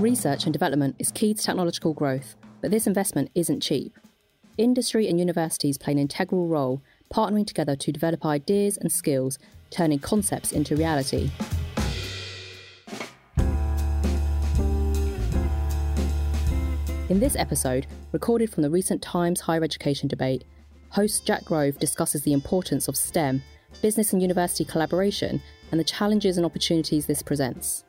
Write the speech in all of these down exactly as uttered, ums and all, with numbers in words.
Research and development is key to technological growth, but this investment isn't cheap. Industry and universities play an integral role, partnering together to develop ideas and skills, turning concepts into reality. In this episode, recorded from the recent Times Higher Education debate, host Jack Grove discusses the importance of STEM, business and university collaboration, and the challenges and opportunities this presents.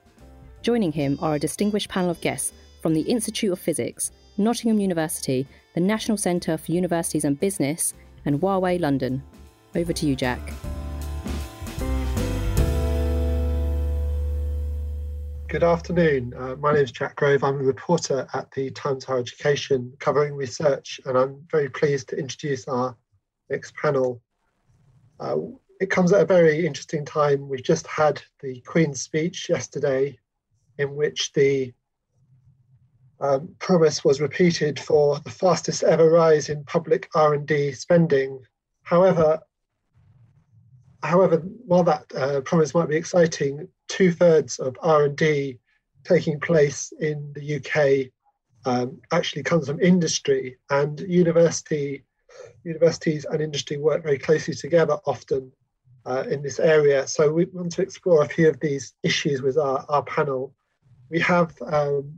Joining him are a distinguished panel of guests from the Institute of Physics, Nottingham University, the National Centre for Universities and Business, and Huawei London. Over to you, Jack. Good afternoon. Uh, my name is Jack Grove. I'm a reporter at the Times Higher Education covering research, and I'm very pleased to introduce our next panel. Uh, it comes at a very interesting time. We've just had the Queen's speech yesterday, in which the Um, promise was repeated for the fastest ever rise in public R and D spending. However, however, while that uh, promise might be exciting, two-thirds of R and D taking place in the U K um, actually comes from industry, and university, universities and industry work very closely together often uh, in this area. So we want to explore a few of these issues with our, our panel. We have um,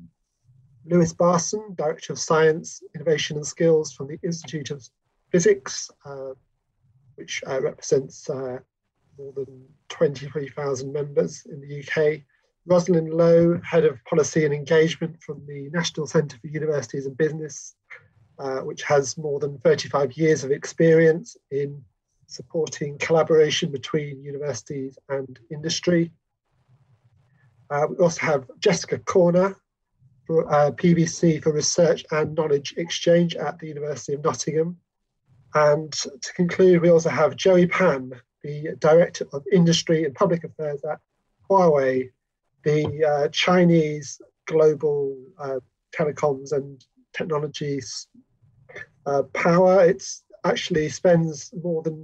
Lewis Barson, Director of Science, Innovation and Skills from the Institute of Physics, uh, which uh, represents uh, more than twenty-three thousand members in the U K. Rosalind Lowe, Head of Policy and Engagement from the National Centre for Universities and Business, uh, which has more than thirty-five years of experience in supporting collaboration between universities and industry. Uh, we also have Jessica Corner, Uh, P V C for Research and Knowledge Exchange at the University of Nottingham. And to conclude, we also have Joey Pan, the Director of Industry and Public Affairs at Huawei, the uh, Chinese global uh, telecoms and technologies uh, power. It actually spends more than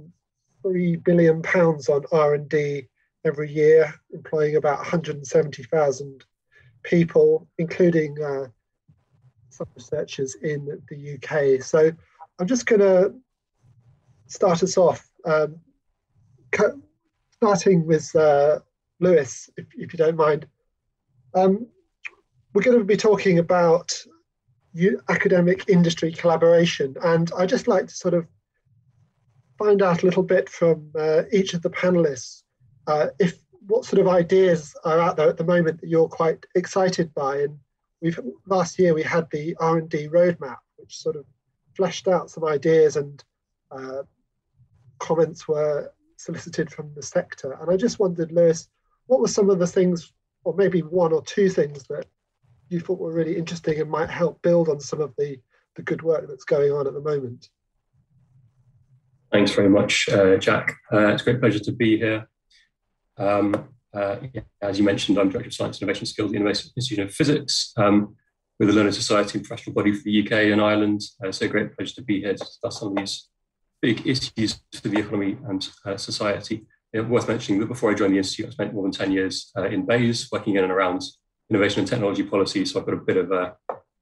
three billion pounds on R and D every year, employing about one hundred seventy thousand people, including uh, some researchers in the U K. So I'm just going to start us off, um, co- starting with uh, Lewis, if, if you don't mind. Um, we're going to be talking about u- academic industry collaboration, and I'd just like to sort of find out a little bit from uh, each of the panelists uh, if what sort of ideas are out there at the moment that you're quite excited by. And we've last year we had the R and D roadmap, which sort of fleshed out some ideas, and uh, comments were solicited from the sector. And I just wondered, Lewis, what were some of the things, or maybe one or two things, that you thought were really interesting and might help build on some of the, the good work that's going on at the moment? Thanks very much, uh, Jack. Uh, it's a great pleasure to be here. Um, uh, yeah, as you mentioned, I'm Director of Science and Innovation Skills at the University Institute of Physics. Um, we're the Learning Society and professional body for the U K and Ireland. Uh, it's a great pleasure to be here to discuss some of these big issues for the economy and uh, society. It's worth mentioning that before I joined the Institute, I spent more than ten years uh, in BEIS, working in and around innovation and technology policy. So I've got a bit of uh,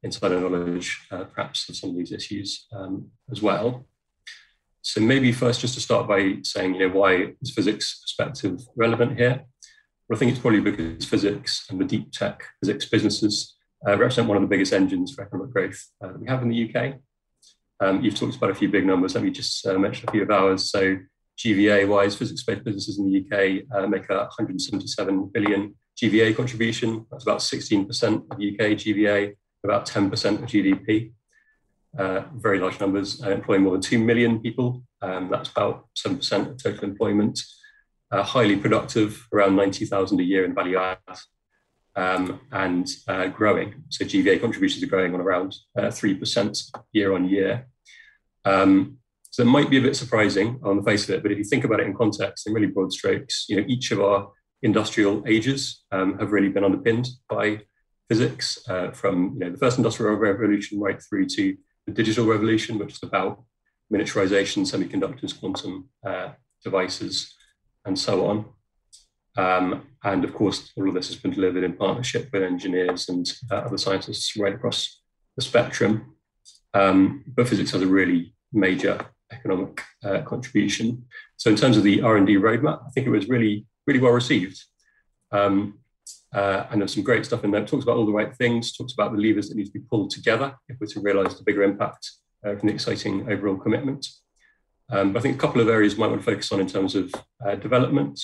insider knowledge, uh, perhaps, of some of these issues um, as well. So maybe first, just to start by saying, you know, why is physics perspective relevant here? Well, I think it's probably because physics and the deep tech physics businesses uh, represent one of the biggest engines for economic growth uh, that we have in the U K. Um, you've talked about a few big numbers. Let me just uh, mention a few of ours. So G V A-wise, physics-based businesses in the U K uh, make a one hundred seventy-seven billion G V A contribution. That's about sixteen percent of U K G V A, about ten percent of G D P. Uh, very large numbers, uh, employing more than two million people. Um, that's about seven percent of total employment. Uh, highly productive, around ninety thousand a year in value add, um, and uh, growing. So G V A contributions are growing on around uh, three percent year on year. Um, so it might be a bit surprising on the face of it, but if you think about it in context, in really broad strokes, you know, each of our industrial ages um, have really been underpinned by physics, uh, from you know the first industrial revolution right through to the digital revolution, which is about miniaturization, semiconductors, quantum uh, devices, and so on. Um, and of course, all of this has been delivered in partnership with engineers and uh, other scientists right across the spectrum. Um, but physics has a really major economic uh, contribution. So in terms of the R and D roadmap, I think it was really, really well received. Um, uh, and there's some great stuff in there. It talks about all the right things, talks about the levers that need to be pulled together if we're to realise the bigger impact uh, from the exciting overall commitment. Um, but I think a couple of areas we might want to focus on in terms of uh, development.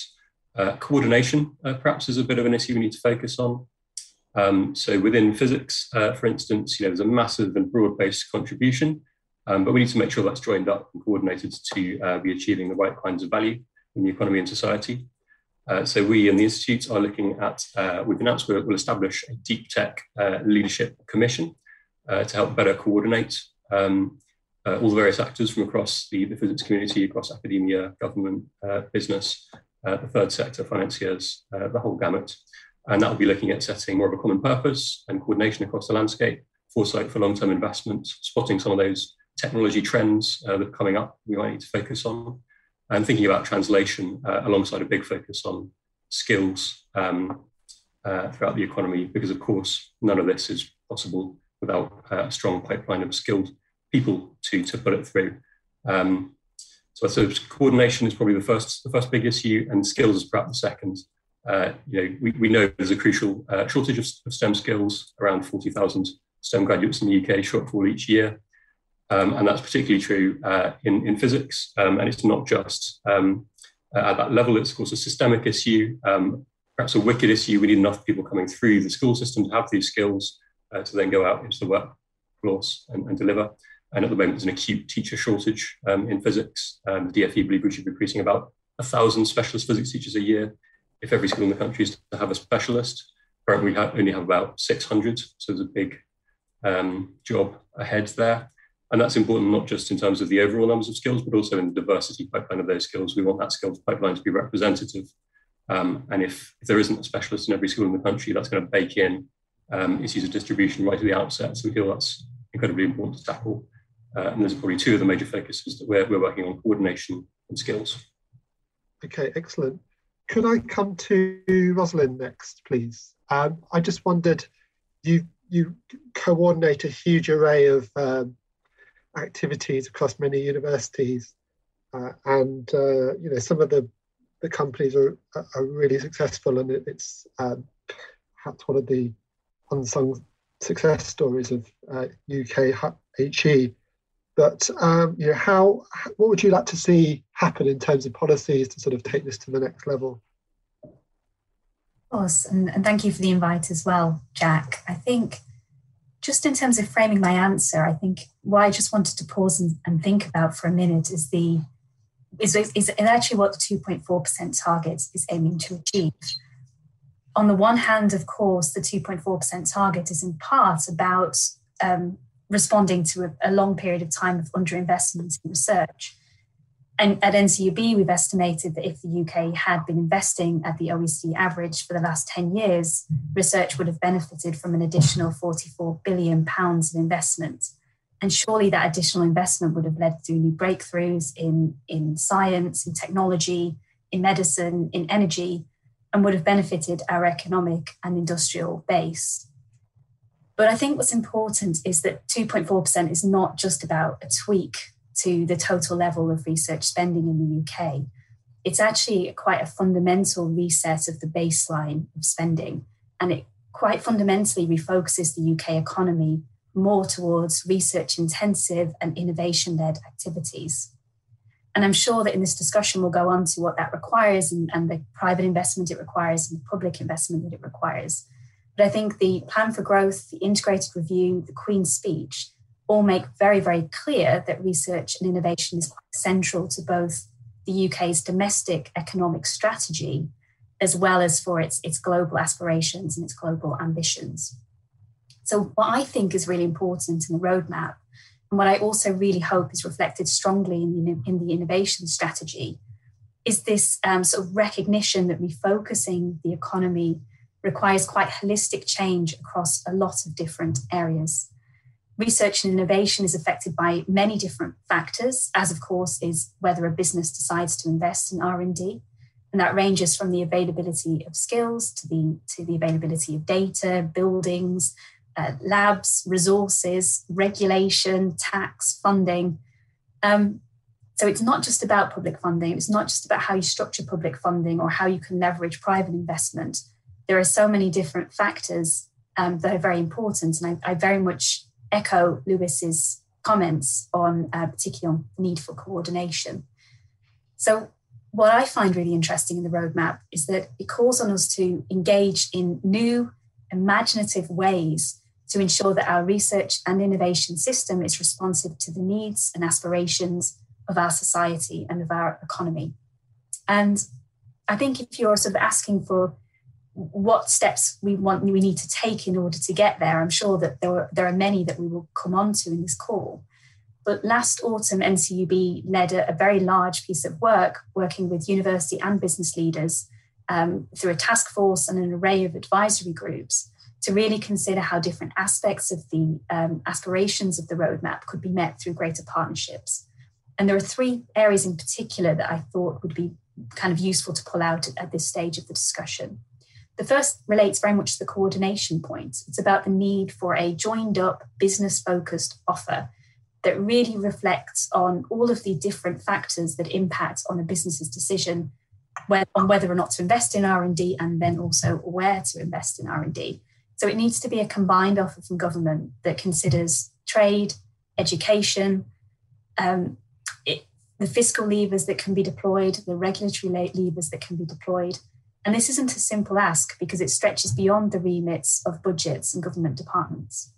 Uh, coordination, uh, perhaps, is a bit of an issue we need to focus on. Um, so within physics, uh, for instance, you know, there's a massive and broad-based contribution, um, but we need to make sure that's joined up and coordinated to uh, be achieving the right kinds of value in the economy and society. Uh, so we in the Institute are looking at, uh, we've announced we'll, we'll establish a deep tech uh, leadership commission uh, to help better coordinate um, uh, all the various actors from across the, the physics community, across academia, government, uh, business, uh, the third sector, financiers, uh, the whole gamut. And that will be looking at setting more of a common purpose and coordination across the landscape, foresight for long-term investment, spotting some of those technology trends uh, that are coming up we might need to focus on, and thinking about translation uh, alongside a big focus on skills um, uh, throughout the economy, because of course, none of this is possible without uh, a strong pipeline of skilled people to, to put it through. Um, so I suppose coordination is probably the first, the first big issue, and skills is perhaps the second. Uh, you know, we, we know there's a crucial uh, shortage of, of STEM skills, around forty thousand STEM graduates in the U K shortfall each year. Um, and that's particularly true uh, in, in physics. Um, and it's not just um, at that level, it's of course a systemic issue, um, perhaps a wicked issue. We need enough people coming through the school system to have these skills uh, to then go out into the workforce and, and deliver. And at the moment, there's an acute teacher shortage um, in physics. Um, the D F E believe we should be recruiting about one thousand specialist physics teachers a year. If every school in the country is to have a specialist, currently we have, only have about six hundred. So there's a big um, job ahead there. And that's important, not just in terms of the overall numbers of skills, but also in the diversity pipeline of those skills. We want that skills pipeline to be representative. Um, and if, if there isn't a specialist in every school in the country, that's going to bake in um, issues of distribution right at the outset. So we feel that's incredibly important to tackle. Uh, and there's probably two of the major focuses that we're, we're working on: coordination and skills. Okay, excellent. Could I come to Rosalind next, please? Um, I just wondered, you you coordinate a huge array of um, activities across many universities, uh, and uh, you know, some of the the companies are are really successful, and it, it's um, perhaps one of the unsung success stories of uh, U K HE. But um, you know, how, what would you like to see happen in terms of policies to sort of take this to the next level? Of course, and, and thank you for the invite as well, Jack. I think just in terms of framing my answer, I think what I just wanted to pause and, and think about for a minute is the is, is actually what the two point four percent target is aiming to achieve. On the one hand, of course, the two point four percent target is in part about um, responding to a, a long period of time of underinvestment in research. And at N C U B, we've estimated that if the U K had been investing at the O E C D average for the last ten years, research would have benefited from an additional forty-four billion pounds of investment. And surely that additional investment would have led to new breakthroughs in, in science, in technology, in medicine, in energy, and would have benefited our economic and industrial base. But I think what's important is that two point four percent is not just about a tweak to the total level of research spending in the U K. It's actually quite a fundamental reset of the baseline of spending. And it quite fundamentally refocuses the U K economy more towards research-intensive and innovation-led activities. And I'm sure that in this discussion, we'll go on to what that requires and, and the private investment it requires and the public investment that it requires. But I think the plan for growth, the integrated review, the Queen's speech all make very, very clear that research and innovation is quite central to both the U K's domestic economic strategy, as well as for its, its global aspirations and its global ambitions. So what I think is really important in the roadmap, and what I also really hope is reflected strongly in the, in the innovation strategy, is this um, sort of recognition that refocusing the economy requires quite holistic change across a lot of different areas. Research and innovation is affected by many different factors, as of course is whether a business decides to invest in R and D, And that ranges from the availability of skills to the, to the availability of data, buildings, uh, labs, resources, regulation, tax, funding. Um, so it's not just about public funding. It's not just about how you structure public funding or how you can leverage private investment. There are so many different factors um, that are very important. And I, I very much echo Lewis's comments on uh, particularly on the need for coordination. So what I find really interesting in the roadmap is that it calls on us to engage in new, imaginative ways to ensure that our research and innovation system is responsive to the needs and aspirations of our society and of our economy. And I think if you're sort of asking for what steps we want, we need to take in order to get there, I'm sure that there are, there are many that we will come on to in this call. But last autumn, N C U B led a, a very large piece of work, working with university and business leaders um, through a task force and an array of advisory groups to really consider how different aspects of the um, aspirations of the roadmap could be met through greater partnerships. And there are three areas in particular that I thought would be kind of useful to pull out at, at this stage of the discussion. The first relates very much to the coordination point. It's about the need for a joined-up, business-focused offer that really reflects on all of the different factors that impact on a business's decision where, on whether or not to invest in R and D, and then also where to invest in R and D. So it needs to be a combined offer from government that considers trade, education, um, it, the fiscal levers that can be deployed, the regulatory levers that can be deployed. And this isn't a simple ask because it stretches beyond the remits of budgets and government departments.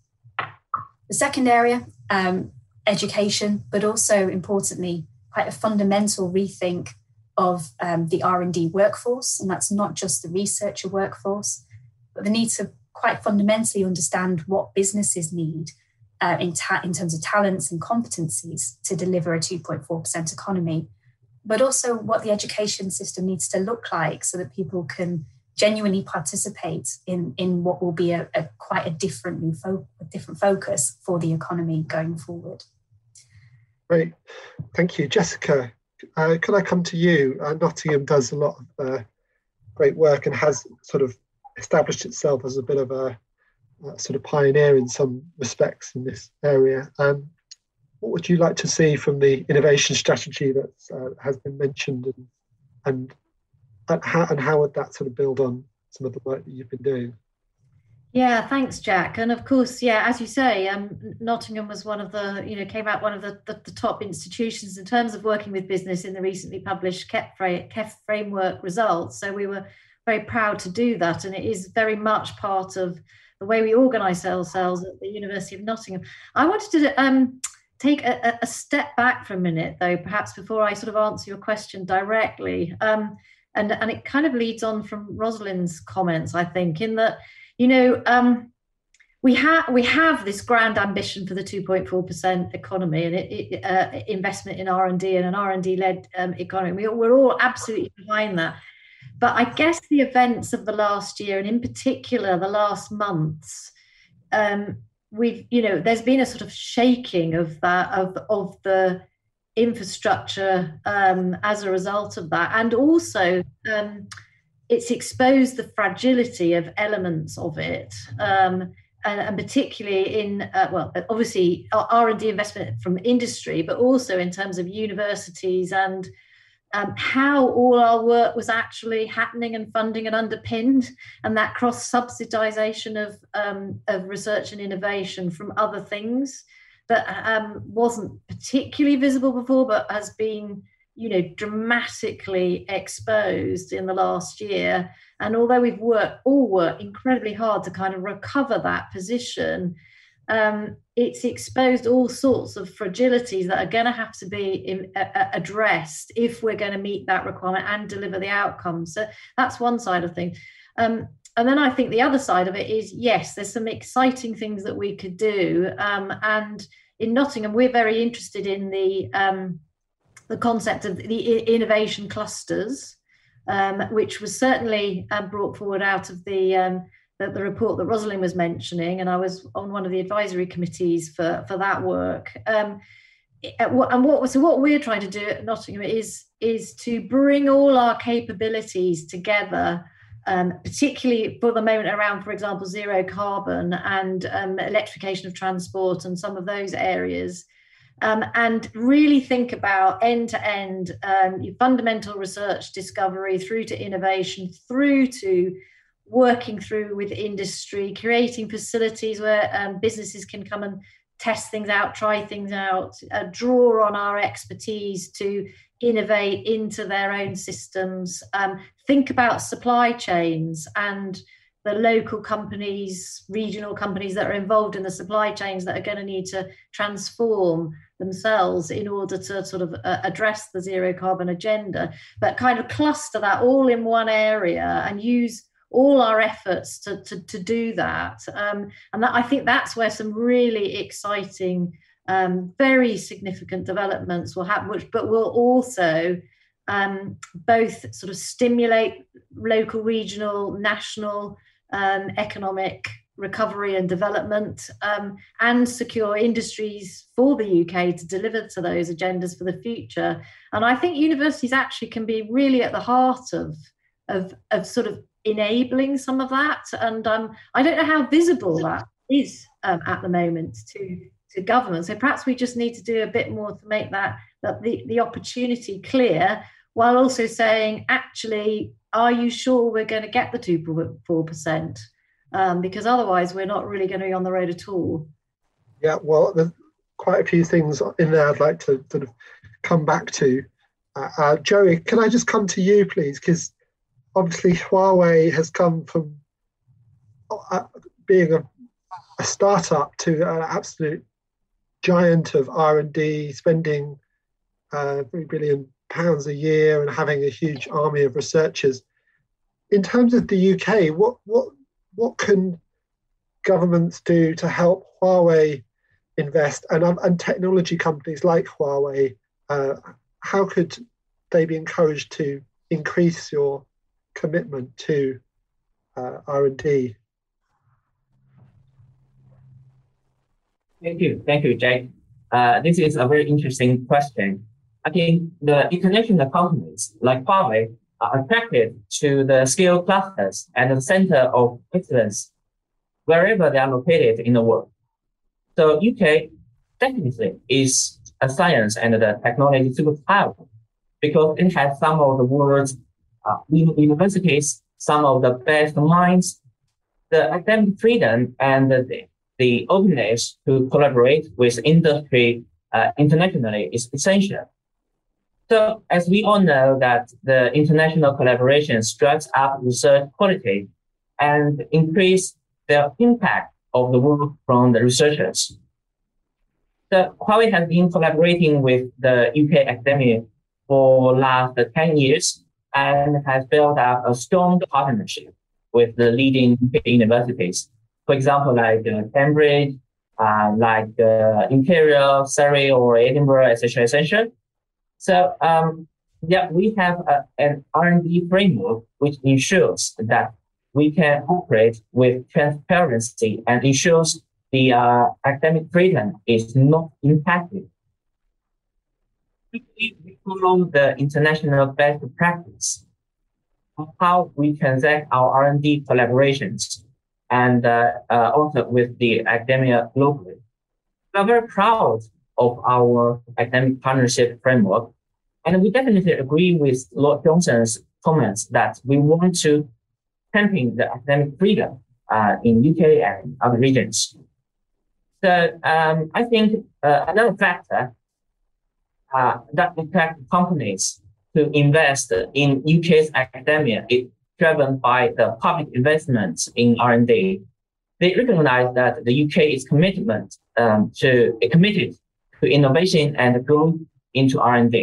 The second area, um, education, but also importantly, quite a fundamental rethink of um, the R and D workforce. And that's not just the researcher workforce, but the need to quite fundamentally understand what businesses need uh, in, ta- in terms of talents and competencies to deliver a two point four percent economy, but also what the education system needs to look like so that people can genuinely participate in, in what will be a, a quite a different, fo- a different focus for the economy going forward. Great, thank you. Jessica, uh, could I come to you? Uh, Nottingham does a lot of uh, great work and has sort of established itself as a bit of a, a sort of pioneer in some respects in this area. Um, what would you like to see from the innovation strategy that uh, has been mentioned, and, and And how, and how would that sort of build on some of the work that you've been doing? Yeah, thanks, Jack. And of course, yeah, as you say, um, Nottingham was one of the, you know, came out one of the, the, the top institutions in terms of working with business in the recently published K E F framework results. So we were very proud to do that. And it is very much part of the way we organise ourselves at the University of Nottingham. I wanted to um, take a, a step back for a minute, though, perhaps before I sort of answer your question directly. Um, And, and it kind of leads on from Rosalind's comments, I think, in that, you know, um, we, ha- we have this grand ambition for the two point four percent economy and it, it, uh, investment in R and D and an R and D-led um, economy. We're all absolutely behind that. But I guess the events of the last year, and in particular the last months, um, we've, you know, there's been a sort of shaking of that, of, of the infrastructure um, as a result of that, and also um, it's exposed the fragility of elements of it, um, and, and particularly in uh, well, obviously R and D investment from industry, but also in terms of universities and um, how all our work was actually happening and funding and underpinned, and that cross subsidisation of um, of research and innovation from other things that um, wasn't particularly visible before, but has been, you know, dramatically exposed in the last year. And although we've worked, all worked incredibly hard to kind of recover that position, um, it's exposed all sorts of fragilities that are going to have to be in, uh, addressed if we're going to meet that requirement and deliver the outcomes. So that's one side of things. Um, And then I think the other side of it is, yes, there's some exciting things that we could do. Um, and in Nottingham, we're very interested in the um, the concept of the innovation clusters, um, which was certainly uh, brought forward out of the, um, the the report that Rosalind was mentioning. And I was on one of the advisory committees for, for that work. Um, and what so what we're trying to do at Nottingham is is to bring all our capabilities together, um, particularly for the moment around, for example, zero carbon and um, electrification of transport and some of those areas, um, and really think about end-to-end um, fundamental research discovery through to innovation, through to working through with industry, creating facilities where um, businesses can come and test things out, try things out, uh, draw on our expertise to innovate into their own systems, um, think about supply chains and the local companies, regional companies that are involved in the supply chains that are going to need to transform themselves in order to sort of uh, address the zero carbon agenda, but kind of cluster that all in one area and use all our efforts to, to, to do that. Um, and that, I think that's where some really exciting, um, very significant developments will happen, which, but will also um, both sort of stimulate local, regional, national um, economic recovery and development, um, and secure industries for the U K to deliver to those agendas for the future. And I think universities actually can be really at the heart of, of, of sort of enabling some of that, and um, I don't know how visible that is um, at the moment to to government. So perhaps we just need to do a bit more to make that that the the opportunity clear, while also saying, actually, are you sure we're going to get the two point four percent? Um, because otherwise, we're not really going to be on the road at all. Yeah, well, there's quite a few things in there I'd like to sort of come back to. Uh, uh, Joey, can I just come to you, please, because obviously, Huawei has come from uh, being a, a startup to an absolute giant of R and D, spending uh, three billion pounds a year and having a huge army of researchers. In terms of the U K, what, what, what can governments do to help Huawei invest, and, um, and technology companies like Huawei? Uh, how could they be encouraged to increase your commitment to uh, R and D? Thank you, thank you, Jack. Uh, this is a very interesting question. I think the international companies like Huawei are attracted to the skill clusters and the center of excellence wherever they are located in the world. So U K definitely is a science and the technology superpower because it has some of the world's Uh, universities, some of the best minds, the academic freedom, and the, the openness to collaborate with industry uh, internationally is essential. So, as we all know, that the international collaboration drives up research quality and increase the impact of the work from the researchers. So, Huawei has been collaborating with the U K academia for the last ten years. And has built up a strong partnership with the leading universities. For example, like uh, Cambridge, uh, like uh, Imperial, Surrey, or Edinburgh, et cetera, et cetera. So, um, yeah, we have a, an R and D framework which ensures that we can operate with transparency and ensures the uh, academic freedom is not impacted. We follow the international best practice on how we transact our R and D collaborations and uh, uh, also with the academia globally. We are very proud of our academic partnership framework, and we definitely agree with Lord Johnson's comments that we want to champion the academic freedom uh, in U K and other regions. So um, I think uh, another factor Uh, that attract companies to invest in U K's academia is driven by the public investments in R and D. They recognize that the U K is commitment um, to committed to innovation and growth into R and D.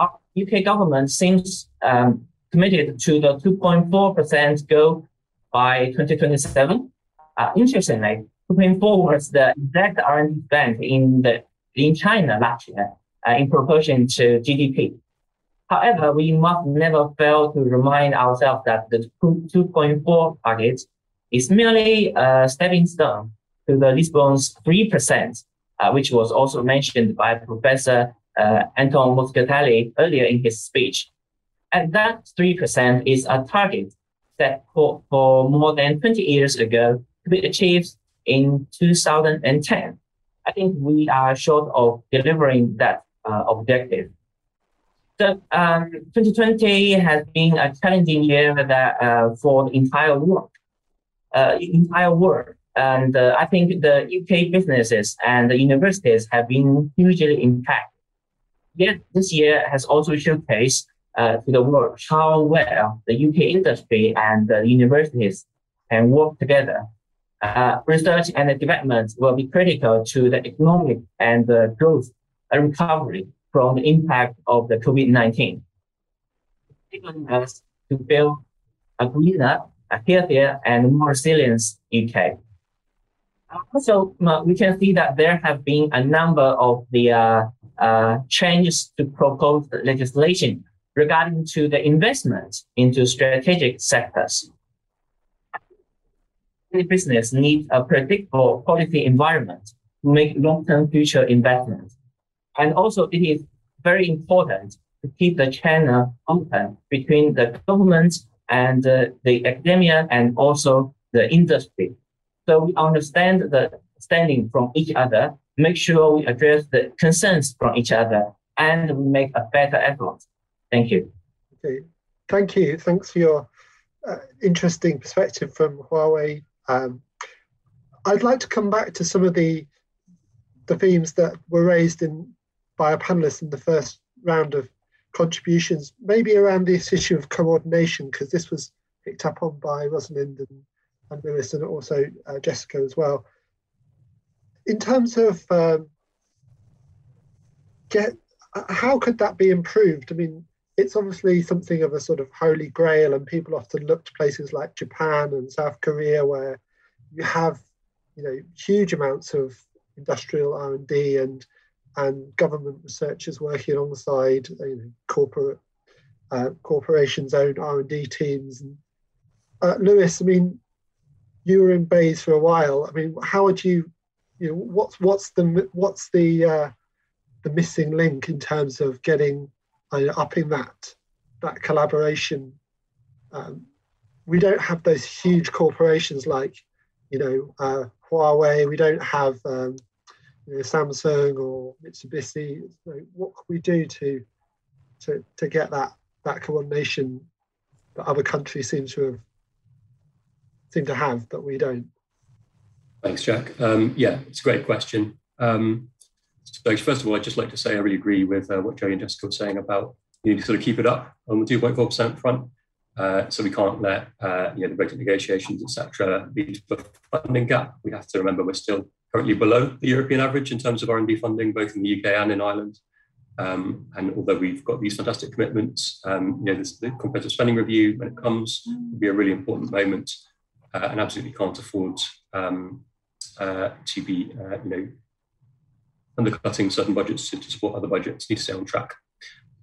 Our U K government seems um, committed to the two point four percent goal by twenty twenty-seven. Uh, interestingly, two point four was the exact R and D spend in the in China last year uh, in proportion to G D P. However, we must never fail to remind ourselves that the two point four target is merely a stepping stone to the Lisbon's three percent uh, which was also mentioned by Professor uh, Anton Moscatelli earlier in his speech. And that three percent is a target set for, for more than twenty years ago to be achieved in two thousand ten. I think we are short of delivering that uh, objective. So um, twenty twenty has been a challenging year that, uh, for the entire world. Uh, entire world. And uh, I think the U K businesses and the universities have been hugely impacted. Yet this year has also showcased uh, to the world how well the U K industry and the universities can work together. Uh, research and development will be critical to the economic and uh, growth and recovery from the impact of the COVID nineteen. Enabling us to build a greener, a healthier, and more resilient U K. Also, we can see that there have been a number of the uh, uh, changes to proposed legislation regarding to the investment into strategic sectors. Any business needs a predictable policy environment to make long-term future investments. And also, it is very important to keep the channel open between the government and uh, the academia and also the industry. So we understand the standing from each other, make sure we address the concerns from each other, and we make a better effort. Thank you. Okay, thank you. Thanks for your uh, interesting perspective from Huawei. Um, I'd like to come back to some of the the themes that were raised in by our panelists in the first round of contributions, maybe around this issue of coordination, because this was picked up on by Rosalind and, and Lewis and also uh, Jessica as well. In terms of um, get, how could that be improved? I mean, it's obviously something of a sort of holy grail, and people often look to places like Japan and South Korea, where you have, you know, huge amounts of industrial R and D and and government researchers working alongside, you know, corporate uh, corporations' own R and D teams. And, uh, Lewis, I mean, you were in BEIS for a while. I mean, how would you, you know, what's what's the what's the uh, the missing link in terms of getting uh, upping that that collaboration? Um, we don't have those huge corporations like, you know, uh, Huawei. We don't have um, you know, Samsung or Mitsubishi. So what could we do to to to get that that coordination that other countries seem to have seem to have but we don't? Thanks, Jack. Um, yeah, it's a great question. Um, so first of all, I'd just like to say I really agree with uh, what Joey and Jessica were saying about you need to sort of keep it up on the two point four percent front. Uh, so we can't let uh, you know, the rate of negotiations, et cetera, lead to a funding gap. We have to remember we're still currently below the European average in terms of R and D funding, both in the U K and in Ireland. Um, and although we've got these fantastic commitments, um, you know, this, the competitive spending review, when it comes, will be a really important moment, uh, and absolutely can't afford um, uh, to be uh, you know, undercutting certain budgets to, to support other budgets. Need to stay on track.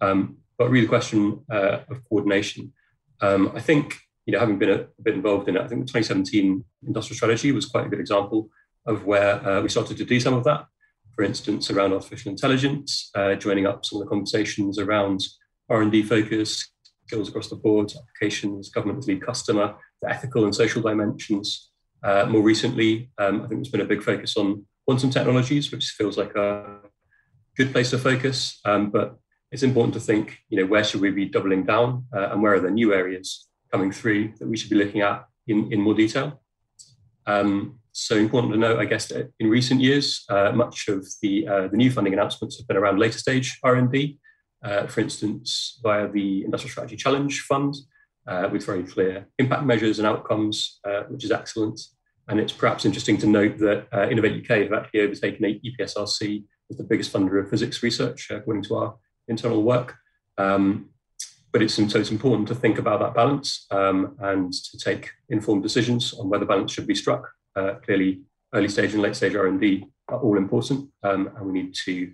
Um, but really, the question uh, of coordination. Um, I think, you know, having been a, a bit involved in it, I think the twenty seventeen industrial strategy was quite a good example of where uh, we started to do some of that. For instance, around artificial intelligence, uh, joining up some of the conversations around R and D focus, skills across the board, applications, government as lead customer, the ethical and social dimensions. Uh, more recently, um, I think there's been a big focus on quantum technologies, which feels like a good place to focus, um, but it's important to think, you know, where should we be doubling down uh, and where are the new areas coming through that we should be looking at in, in more detail. Um, so important to note, I guess, that in recent years, uh, much of the, uh, the new funding announcements have been around later stage R and D, uh, for instance, via the Industrial Strategy Challenge Fund, uh, with very clear impact measures and outcomes, uh, which is excellent. And it's perhaps interesting to note that uh, Innovate U K have actually overtaken E P S R C as the biggest funder of physics research, according to our internal work, um, but it's, so it's important to think about that balance um, and to take informed decisions on where the balance should be struck. Uh, clearly, early stage and late stage R and D are all important, um, and we need to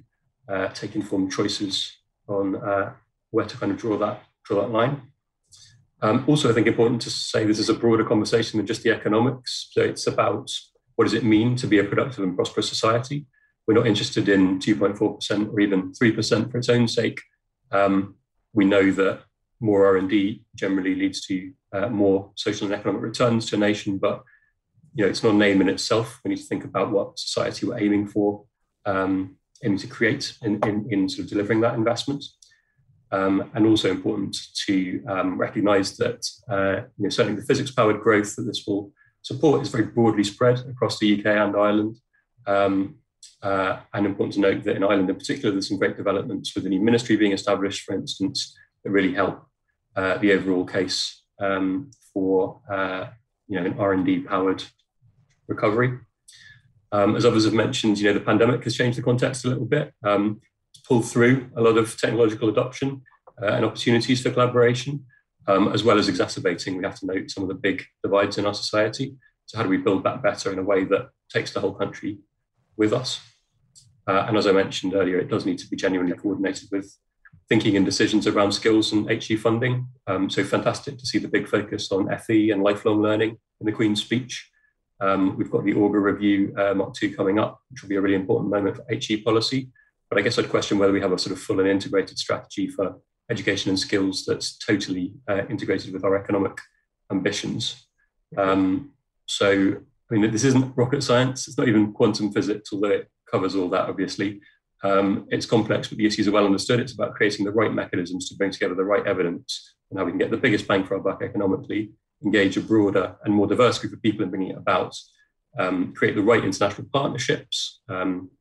uh, take informed choices on uh, where to kind of draw that draw that line. Um, also, I think important to say this is a broader conversation than just the economics. So it's about what does it mean to be a productive and prosperous society. We're not interested in two point four percent or even three percent for its own sake. Um, we know that more R and D generally leads to uh, more social and economic returns to a nation, but you know, it's not an aim in itself. We need to think about what society we're aiming for, um, aiming to create in, in, in sort of delivering that investment. Um, and also important to um, recognise that uh, you know, certainly the physics-powered growth that this will support is very broadly spread across the U K and Ireland. Um, uh, and important to note that in Ireland in particular, there's some great developments with a new ministry being established, for instance, that really help uh, the overall case um, for uh, you know, an R and D-powered recovery. Um, as others have mentioned, you know, the pandemic has changed the context a little bit. Um, pull through a lot of technological adoption uh, and opportunities for collaboration, um, as well as exacerbating, we have to note, some of the big divides in our society. So how do we build that better in a way that takes the whole country with us? Uh, and as I mentioned earlier, it does need to be genuinely coordinated with thinking and decisions around skills and H E funding. Um, so fantastic to see the big focus on F E and lifelong learning in the Queen's speech. Um, we've got the auger review uh, Mark two coming up, which will be a really important moment for H E policy. But I guess I'd question whether we have a sort of full and integrated strategy for education and skills that's totally uh, integrated with our economic ambitions. Um, so, I mean, this isn't rocket science. It's not even quantum physics, although it covers all that, obviously. Um, it's complex, but the issues are well understood. It's about creating the right mechanisms to bring together the right evidence and how we can get the biggest bang for our buck economically, engage a broader and more diverse group of people in bringing it about, um, create the right international partnerships, um,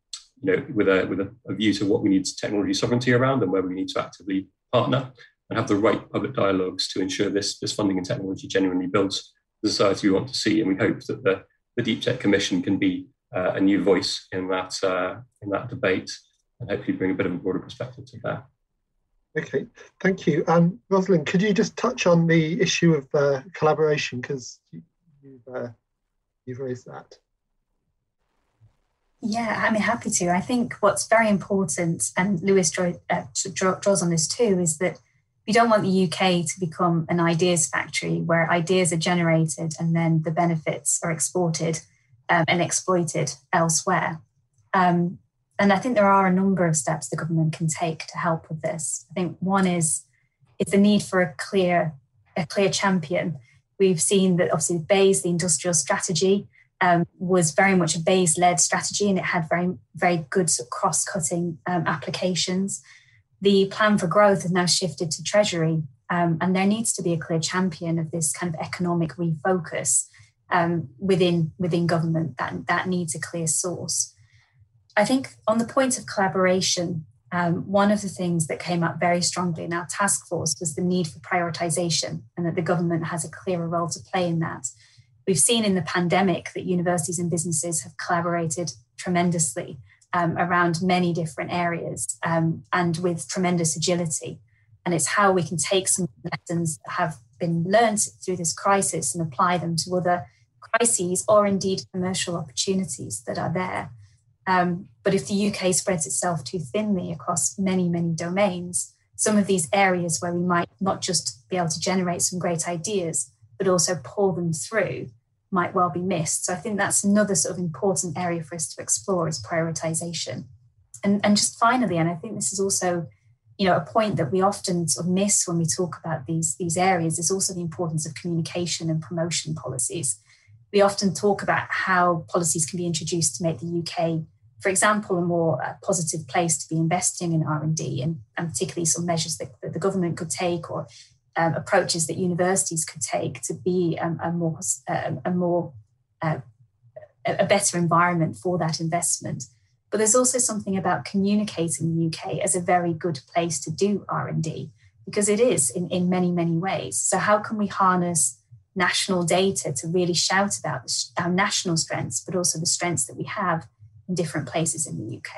you know, with a with a, a view to what we need technology sovereignty around and where we need to actively partner, and have the right public dialogues to ensure this, this funding and technology genuinely builds the society we want to see. And we hope that the, the Deep Tech Commission can be uh, a new voice in that uh, in that debate and hopefully bring a bit of a broader perspective to that. Okay, thank you. Um, Rosalind, could you just touch on the issue of uh, collaboration, because you've, uh, you've raised that. Yeah, I'm happy to. I think what's very important, and Lewis draw, uh, draw, draws on this too, is that we don't want the U K to become an ideas factory where ideas are generated and then the benefits are exported um, and exploited elsewhere. Um, and I think there are a number of steps the government can take to help with this. I think one is is the need for a clear a clear champion. We've seen that obviously BEIS, the industrial strategy, Um, was very much a BEIS-led strategy, and it had very, very good sort of cross-cutting um, applications. The plan for growth has now shifted to Treasury, um, and there needs to be a clear champion of this kind of economic refocus um, within within government. That that needs a clear source. I think on the point of collaboration, um, one of the things that came up very strongly in our task force was the need for prioritisation, and that the government has a clearer role to play in that. We've seen in the pandemic that universities and businesses have collaborated tremendously um, around many different areas um, and with tremendous agility. And it's how we can take some lessons that have been learned through this crisis and apply them to other crises or indeed commercial opportunities that are there. Um, but if the U K spreads itself too thinly across many, many domains, some of these areas where we might not just be able to generate some great ideas, but also pull them through, might well be missed. So I think that's another sort of important area for us to explore is prioritisation. And, and just finally, and I think this is also, you know, a point that we often sort of miss when we talk about these, these areas, is also the importance of communication and promotion policies. We often talk about how policies can be introduced to make the U K, for example, a more positive place to be investing in R and D, and, and particularly some measures that, that the government could take, or Um, approaches that universities could take to be um, a more um, a more uh, a better environment for that investment. But there's also something about communicating the U K as a very good place to do R and D, because it is in, in many, many ways. So how can we harness national data to really shout about our national strengths, but also the strengths that we have in different places in the U K?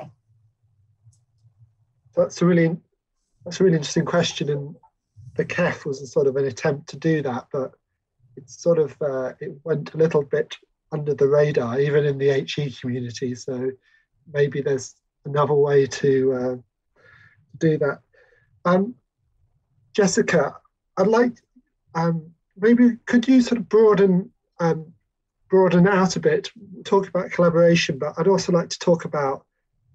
That's a really, that's a really interesting question. And the K E F was a sort of an attempt to do that, but it's sort of uh, it went a little bit under the radar, even in the H E community. So maybe there's another way to uh, do that. Um, Jessica, I'd like um, maybe could you sort of broaden um, broaden out a bit, talk about collaboration, but I'd also like to talk about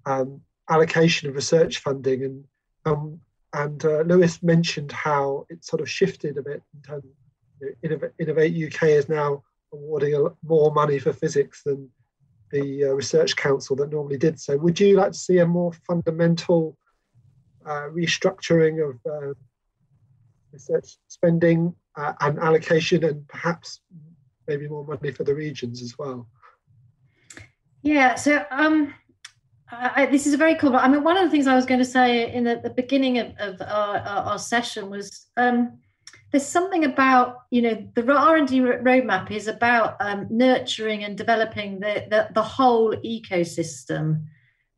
um, allocation of research funding, and um, and uh, Lewis mentioned how it sort of shifted a bit in terms of, you know, Innovate U K is now awarding a lot more money for physics than the uh, Research Council that normally did. So would you like to see a more fundamental uh, restructuring of uh, research spending uh, and allocation, and perhaps maybe more money for the regions as well? Yeah, so um, I, this is a very cool. I mean, one of the things I was going to say in the, the beginning of, of our, our session was um, there's something about, you know, the R and D roadmap is about um, nurturing and developing the, the, the whole ecosystem.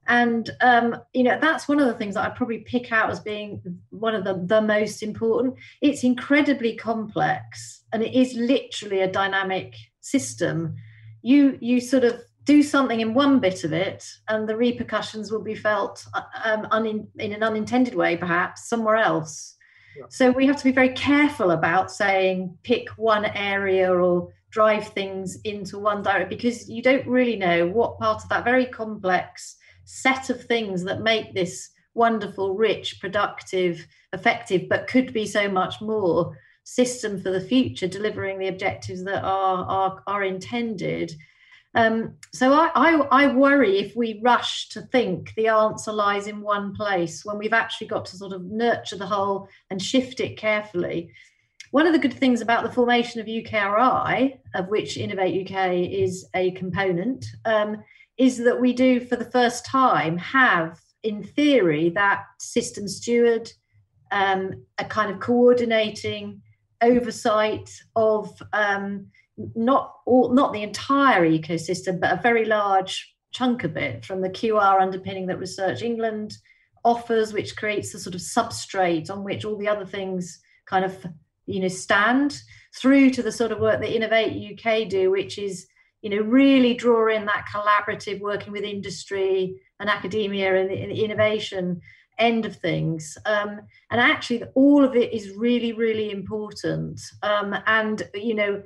And, um, you know, that's one of the things that I probably pick out as being one of the, the most important. It's incredibly complex, and it is literally a dynamic system. You, you sort of do something in one bit of it, and the repercussions will be felt um, un- in an unintended way, perhaps, somewhere else. Yeah. So we have to be very careful about saying pick one area or drive things into one direction, because you don't really know what part of that very complex set of things that make this wonderful, rich, productive, effective, but could be so much more system for the future, delivering the objectives that are are, are intended. Um, so I, I, I worry if we rush to think the answer lies in one place when we've actually got to sort of nurture the whole and shift it carefully. One of the good things about the formation of U K R I, of which Innovate U K is a component, um, is that we do for the first time have, in theory, that system steward, um, a kind of coordinating oversight of um, not all, not the entire ecosystem, but a very large chunk of it, from the Q R underpinning that Research England offers, which creates the sort of substrate on which all the other things kind of, you know, stand, through to the sort of work that Innovate U K do, which is, you know, really draw in that collaborative working with industry and academia and the, and the innovation end of things. Um, and actually all of it is really, really important. Um, and, you know,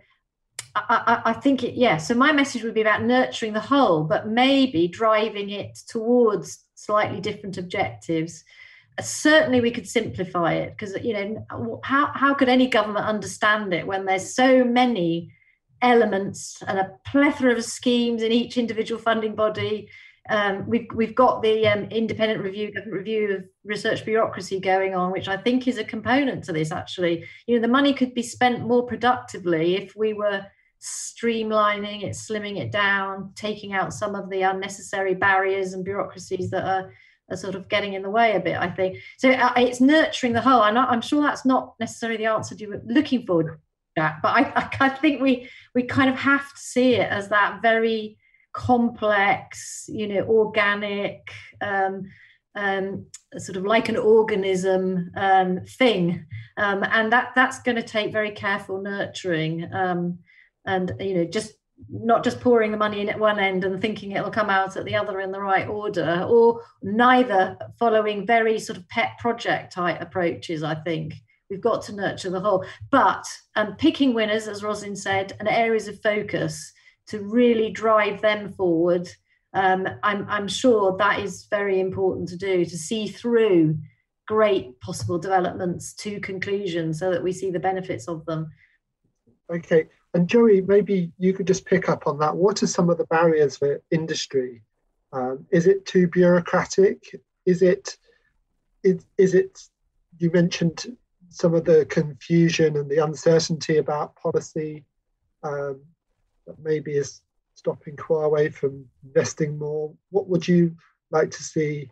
I, I, I think, it, yeah, so my message would be about nurturing the whole, but maybe driving it towards slightly different objectives. Certainly we could simplify it, because, you know, how, how could any government understand it when there's so many elements and a plethora of schemes in each individual funding body? Um, we've, we've got the um, independent review, review of research bureaucracy going on, which I think is a component to this, actually. You know, the money could be spent more productively if we were streamlining it, slimming it down, taking out some of the unnecessary barriers and bureaucracies that are, are sort of getting in the way a bit, I think. So uh, it's nurturing the whole. I'm, not, I'm sure that's not necessarily the answer you were looking for, Jack, but I, I think we we kind of have to see it as that very complex, you know, organic, um, um, sort of like an organism um, thing. Um, and that that's going to take very careful nurturing, um, and, you know, just not just pouring the money in at one end and thinking it'll come out at the other in the right order, or neither, following very sort of pet project type approaches, I think. We've got to nurture the whole, but um, picking winners, as Rosin said, and areas of focus to really drive them forward. Um, I'm, I'm sure that is very important to do, to see through great possible developments to conclusion so that we see the benefits of them. Okay, and Joey, maybe you could just pick up on that. What are some of the barriers for industry? Um, is it too bureaucratic? Is it, is, is it, you mentioned some of the confusion and the uncertainty about policy um, that maybe is stopping Huawei from investing more. What would you like to see?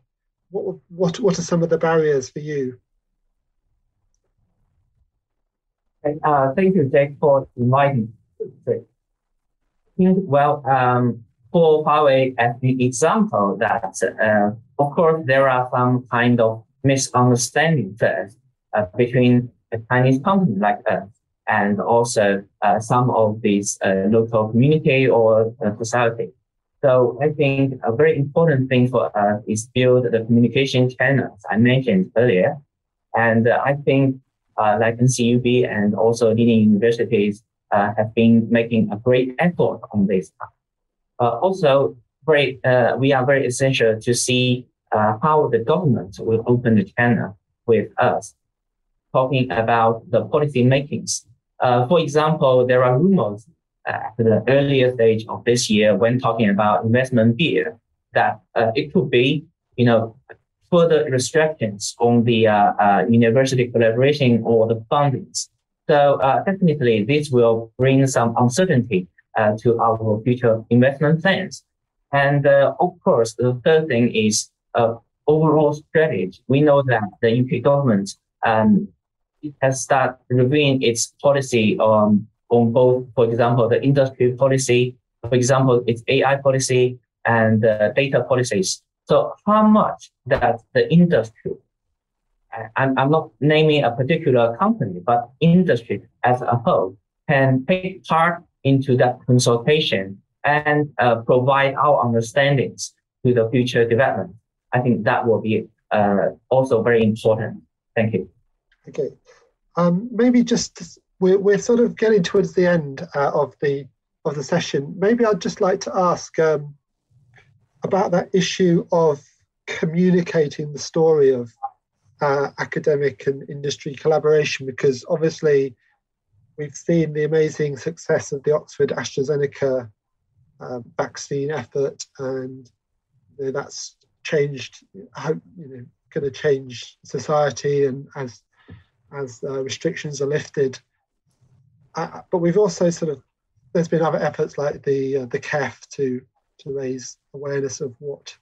What what what are some of the barriers for you? And, uh, thank you, Jack, for inviting me. Well, um, for Huawei, as the example, that uh, of course there are some kind of misunderstanding first. Uh, between a Chinese company like us and also uh, some of these uh, local community or uh, society. So I think a very important thing for us is build the communication channels I mentioned earlier. And uh, I think uh, like N C U B and also leading universities uh, have been making a great effort on this. Uh, also, very uh, we are very essential to see uh, how the government will open the channel with us, talking about the policy makings. Uh, for example, there are rumors at the earlier stage of this year when talking about investment bill that uh, it could be, you know, further restrictions on the uh, uh, university collaboration or the fundings. So uh, technically, this will bring some uncertainty uh, to our future investment plans. And uh, of course, the third thing is uh, overall strategy. We know that the U K government um, has started reviewing its policy on, on both, for example, the industry policy, for example, its A I policy and uh, data policies. So how much that the industry, I'm, I'm not naming a particular company, but industry as a whole can take part into that consultation and uh, provide our understandings to the future development. I think that will be uh, also very important. Thank you. Okay. Um, maybe just, we're, we're sort of getting towards the end uh, of the of the session. Maybe I'd just like to ask um, about that issue of communicating the story of uh, academic and industry collaboration, because obviously we've seen the amazing success of the Oxford-AstraZeneca uh, vaccine effort, and you know, that's changed, you know, going to change society, and as as uh, restrictions are lifted. Uh, but we've also sort of, there's been other efforts like the uh, the K E F to to raise awareness of what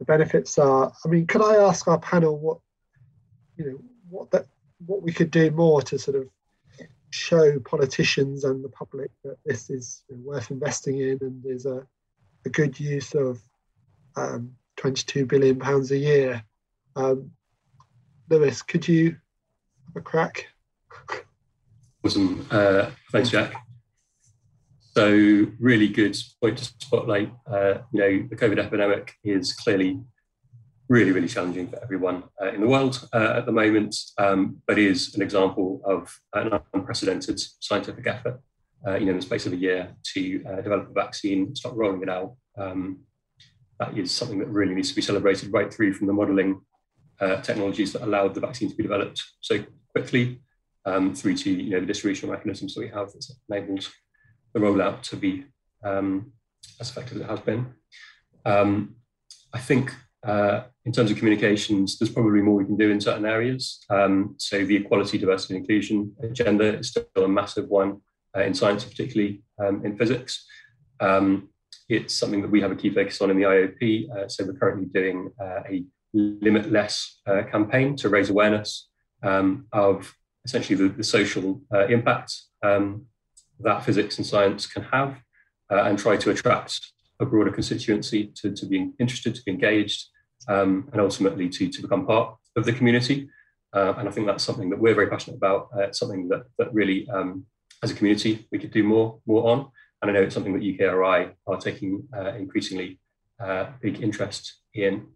the benefits are. I mean, could I ask our panel what, you know, what that, what we could do more to sort of show politicians and the public that this is worth investing in and is a, a good use of um, twenty-two billion pounds a year. Um, Lewis, could you have a crack? Awesome. Uh, thanks, Jack. So really good point to spotlight. Uh, you know, the COVID epidemic is clearly really, really challenging for everyone uh, in the world uh, at the moment, um, but is an example of an unprecedented scientific effort, uh, you know, in the space of a year to uh, develop a vaccine, start rolling it out. Um, that is something that really needs to be celebrated right through from the modelling uh, technologies that allowed the vaccine to be developed so quickly um, through to, you know, the distributional mechanisms that we have that's enabled the rollout to be um, as effective as it has been. Um, I think uh, in terms of communications, there's probably more we can do in certain areas. Um, so the equality, diversity, and inclusion agenda is still a massive one uh, in science, particularly um, in physics. Um, it's something that we have a key focus on in the I O P. Uh, so we're currently doing uh, a limitless uh, campaign to raise awareness um, of essentially the, the social uh, impacts um, that physics and science can have, uh, and try to attract a broader constituency to, to be interested, to be engaged, um, and ultimately to, to become part of the community. Uh, and I think that's something that we're very passionate about. Uh, it's something that, that really, um, as a community, we could do more, more on. And I know it's something that U K R I are taking uh, increasingly uh, big interest in.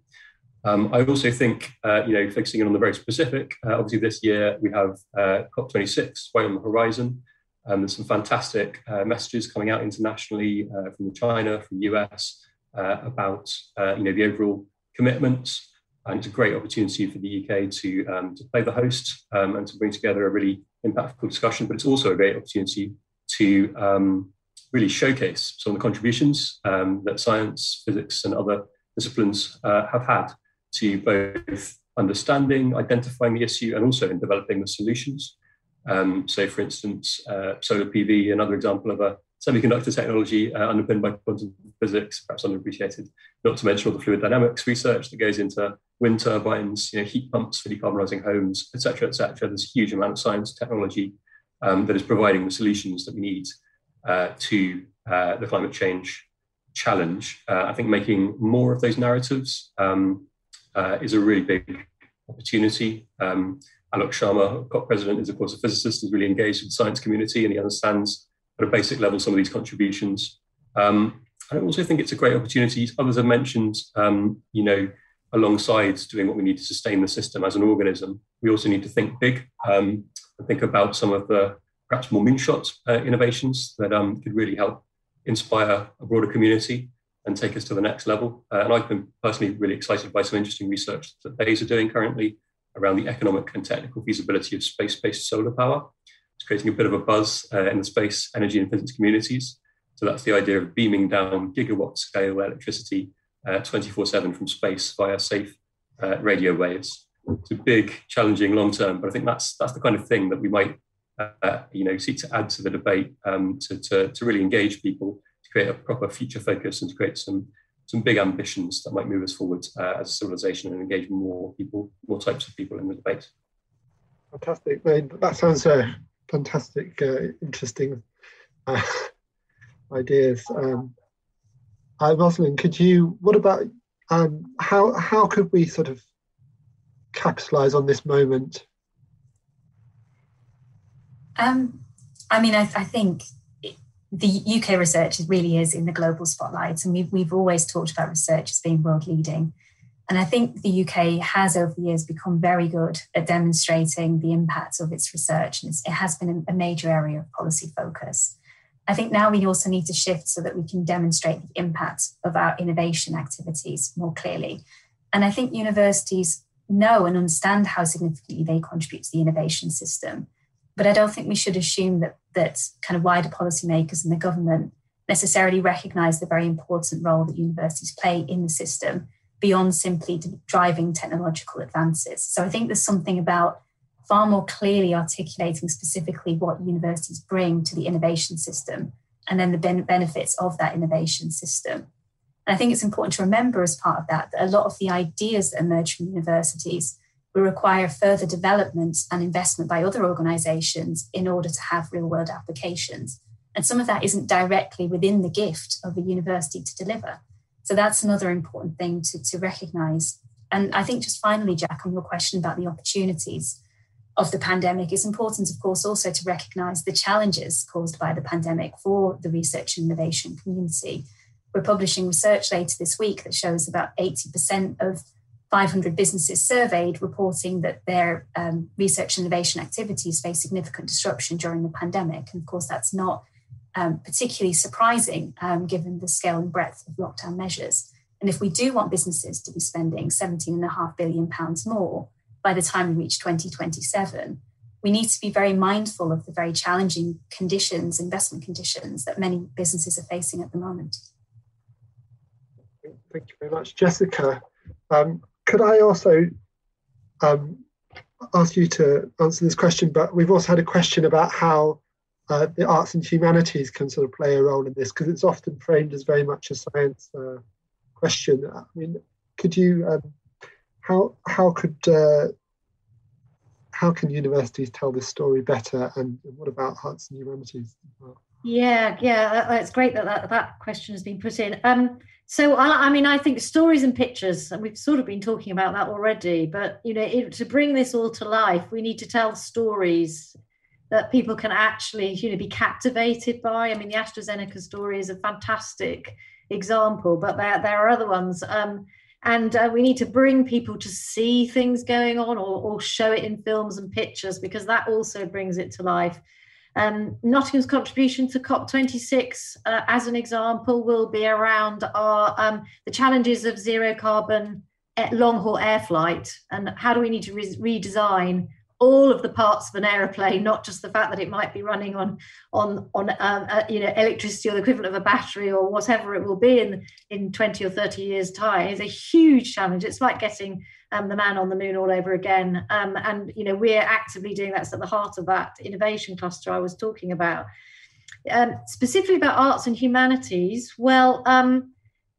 Um, I also think, uh, you know, focusing on the very specific, uh, obviously this year we have uh, COP twenty-six way on the horizon. Um, there's some fantastic uh, messages coming out internationally uh, from China, from the U S, uh, about uh, you know, the overall commitments, and it's a great opportunity for the U K to um, to play the host um, and to bring together a really impactful discussion. But it's also a great opportunity to um, really showcase some of the contributions um, that science, physics, and other disciplines uh, have had to both understanding, identifying the issue, and also in developing the solutions. Um, so, for instance, uh, solar P V, another example of a semiconductor technology uh, underpinned by quantum physics, perhaps underappreciated, not to mention all the fluid dynamics research that goes into wind turbines, you know, heat pumps for decarbonising homes, et cetera, et cetera. There's a huge amount of science technology um, that is providing the solutions that we need uh, to uh, the climate change challenge. Uh, I think making more of those narratives um, uh, is a really big opportunity. Um, Alok Sharma, COP president, is of course a physicist, is really engaged with the science community, and he understands at a basic level some of these contributions. Um, I also think it's a great opportunity. Others have mentioned, um, you know, alongside doing what we need to sustain the system as an organism, we also need to think big um, and think about some of the perhaps more moonshot uh, innovations that um, could really help inspire a broader community. and take us to the next level. Uh, and I've been personally really excited by some interesting research that BEIS are doing currently around the economic and technical feasibility of space-based solar power. It's creating a bit of a buzz uh, in the space, energy and physics communities. So that's the idea of beaming down gigawatt scale electricity uh, twenty-four seven from space via safe uh, radio waves. It's a big, challenging long-term, but I think that's that's the kind of thing that we might uh, you know, seek to add to the debate um, to, to, to really engage people, to create a proper future focus and to create some some big ambitions that might move us forward uh, as a civilization and engage more people, more types of people in the debate. Fantastic. That sounds uh, fantastic, uh, interesting uh, ideas. Um, uh, Rosalind, could you, what about, um, how, how could we sort of capitalise on this moment? Um, I mean, I, I think the U K research really is in the global spotlight, and we've, we've always talked about research as being world leading. And I think the U K has over the years become very good at demonstrating the impacts of its research, and it's, it has been a major area of policy focus. I think now we also need to shift so that we can demonstrate the impact of our innovation activities more clearly. And I think universities know and understand how significantly they contribute to the innovation system. But I don't think we should assume that that kind of wider policymakers and the government necessarily recognise the very important role that universities play in the system beyond simply driving technological advances. So I think there's something about far more clearly articulating specifically what universities bring to the innovation system and then the ben- benefits of that innovation system. And I think it's important to remember as part of that, that a lot of the ideas that emerge from universities will require further development and investment by other organisations in order to have real-world applications. And some of that isn't directly within the gift of a university to deliver. So that's another important thing to, to recognise. And I think just finally, Jack, on your question about the opportunities of the pandemic, it's important, of course, also to recognise the challenges caused by the pandemic for the research and innovation community. We're publishing research later this week that shows about eighty percent of five hundred businesses surveyed reporting that their um, research and innovation activities face significant disruption during the pandemic. And of course, that's not um, particularly surprising um, given the scale and breadth of lockdown measures. And if we do want businesses to be spending seventeen point five billion pounds more by the time we reach twenty twenty-seven, we need to be very mindful of the very challenging conditions, investment conditions that many businesses are facing at the moment. Thank you very much, Jessica. Um, Could I also um, ask you to answer this question, but we've also had a question about how uh, the arts and humanities can sort of play a role in this, because it's often framed as very much a science uh, question. I mean, could you, um, how how could, uh, how can universities tell this story better, and what about arts and humanities as well? Yeah, yeah, it's great that that, that question has been put in. Um, So, I mean, I think stories and pictures, and we've sort of been talking about that already, but, you know, it, to bring this all to life, we need to tell stories that people can actually, you know, be captivated by. I mean, the AstraZeneca story is a fantastic example, but there, there are other ones. Um, and uh, we need to bring people to see things going on, or, or show it in films and pictures, because that also brings it to life. Um, Nottingham's contribution to COP twenty-six, uh, as an example, will be around our um, the challenges of zero carbon long-haul air flight, and how do we need to re- redesign all of the parts of an aeroplane, not just the fact that it might be running on on on um, uh, you know, electricity or the equivalent of a battery or whatever it will be in in twenty or thirty years' time. It's a huge challenge. It's like getting um, the man on the moon all over again. Um, and you know, we're actively doing that's at the heart of that innovation cluster I was talking about. Um, specifically about arts and humanities. Well. Um,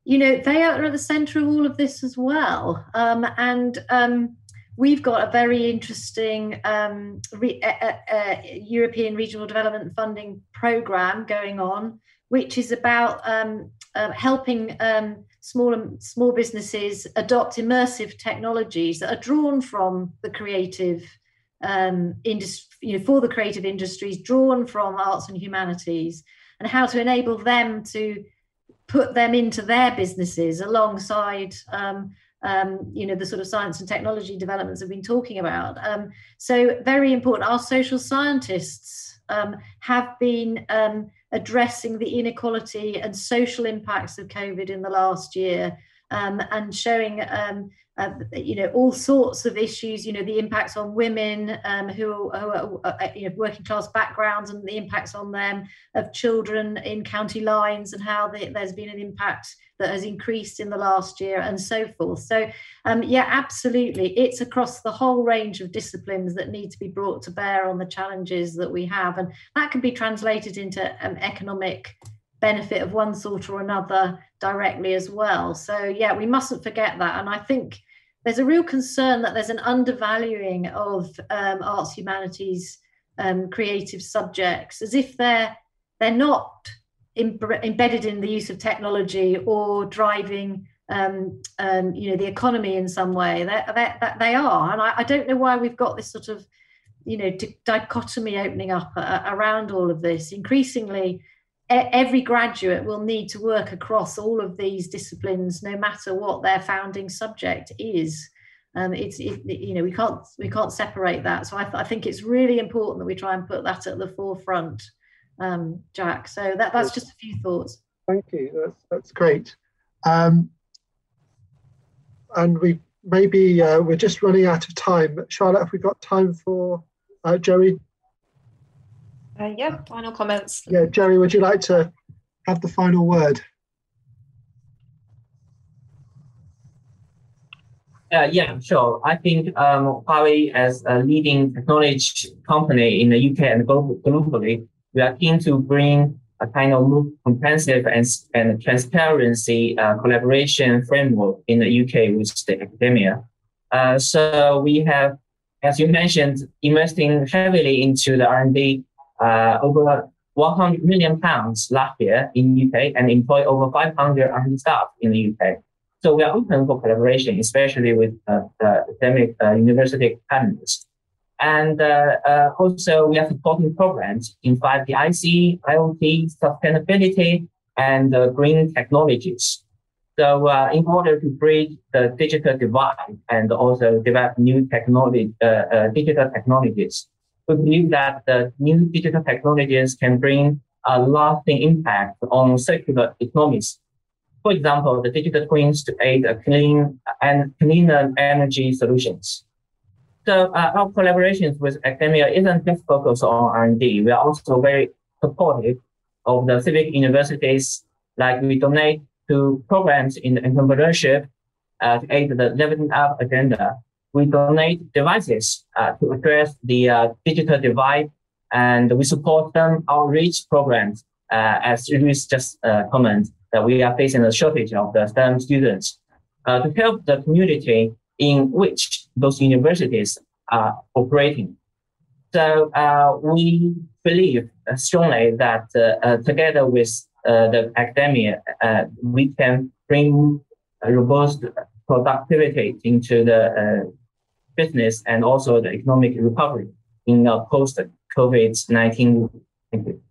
you know, they are at the centre of all of this as well. Um, and um, We've got a very interesting um, re- uh, uh, European Regional Development Funding programme going on, which is about um, uh, helping um, small and small businesses adopt immersive technologies that are drawn from the creative um, industry, you know, for the creative industries, drawn from arts and humanities, and how to enable them to put them into their businesses alongside. Um, Um, you know, the sort of science and technology developments I've been talking about. Um, so very important, our social scientists um, have been um, addressing the inequality and social impacts of COVID in the last year, um, and showing, um, uh, you know, all sorts of issues, you know, the impacts on women um, who are, who are uh, you know, working class backgrounds, and the impacts on them of children in county lines, and how the, there's been an impact that has increased in the last year, and so forth. So, um, yeah, absolutely. It's across the whole range of disciplines that need to be brought to bear on the challenges that we have. And that can be translated into um, economic benefit of one sort or another directly as well. So, yeah, we mustn't forget that. And I think there's a real concern that there's an undervaluing of um, arts, humanities, um, creative subjects, as if they're they're not embedded in the use of technology or driving, um, um, you know, the economy in some way. That that they are, and I, I don't know why we've got this sort of, you know, dichotomy opening up uh, around all of this. Increasingly, every graduate will need to work across all of these disciplines, no matter what their founding subject is. Um, it's it, you know we can't we can't separate that. So I, th- I think it's really important that we try and put that at the forefront. Um, Jack, so that, that's just a few thoughts. Thank you, that's, that's great. Um, and we maybe uh, we're just running out of time. Charlotte, have we got time for uh, Joey? Uh, yeah, final comments. Yeah, Joey, would you like to have the final word? Uh, yeah, sure. I think um, Huawei, as a leading technology company in the U K and globally, we are keen to bring a kind of comprehensive and, and transparency uh, collaboration framework in the U K with the academia. Uh, so we have, as you mentioned, investing heavily into the R and D, uh, over one hundred million pounds last year in the U K, and employ over five hundred R and D staff in the U K. So we are open for collaboration, especially with uh, the academic uh, university partners. And uh, uh, also, we are supporting programs in five D I C, I O T, sustainability, and uh, green technologies. So, uh, in order to bridge the digital divide and also develop new technology, uh, uh, digital technologies, we believe that the new digital technologies can bring a lasting impact on circular economies. For example, the digital twins to aid a clean and cleaner energy solutions. So uh, our collaborations with academia isn't just focused on R and D. We are also very supportive of the civic universities, like we donate to programs in entrepreneurship uh, to aid the Leveling Up agenda. We donate devices uh, to address the uh, digital divide, and we support them outreach programs, uh, as Lewis just uh, commented, that we are facing a shortage of the STEM students uh, to help the community in which those universities are operating. So uh, we believe strongly that uh, uh, together with uh, the academia, uh, we can bring robust productivity into the uh, business and also the economic recovery in a post-COVID nineteen. Thank you.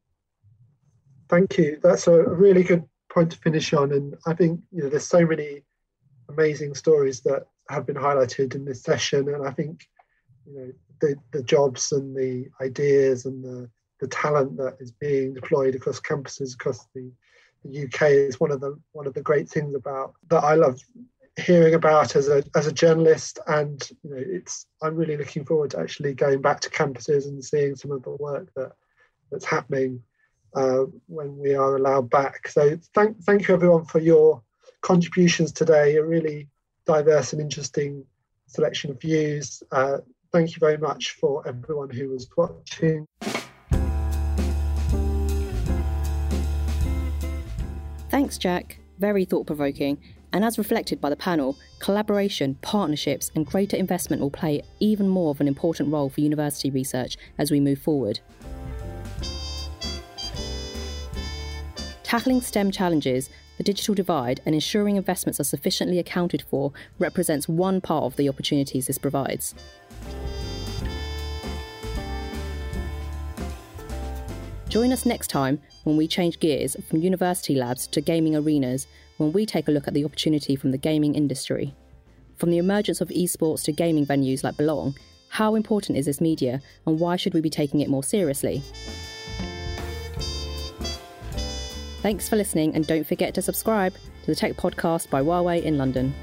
Thank you. That's a really good point to finish on. And I think, you know, there's so many amazing stories that have been highlighted in this session, and I think, you know, the, the jobs and the ideas and the, the talent that is being deployed across campuses across the, the U K is one of the one of the great things about that I love hearing about as a as a journalist. And you know, it's I'm really looking forward to actually going back to campuses and seeing some of the work that that's happening uh, when we are allowed back. So thank thank you everyone for your contributions today. A really diverse and interesting selection of views. Uh, thank you very much for everyone who was watching. Thanks, Jack. Very thought-provoking. And as reflected by the panel, collaboration, partnerships and greater investment will play even more of an important role for university research as we move forward. Tackling STEM challenges, the digital divide, and ensuring investments are sufficiently accounted for represents one part of the opportunities this provides. Join us next time when we change gears from university labs to gaming arenas, when we take a look at the opportunity from the gaming industry. From the emergence of esports to gaming venues like Belong, how important is this media and why should we be taking it more seriously? Thanks for listening, and don't forget to subscribe to the Tech Podcast by Huawei in London.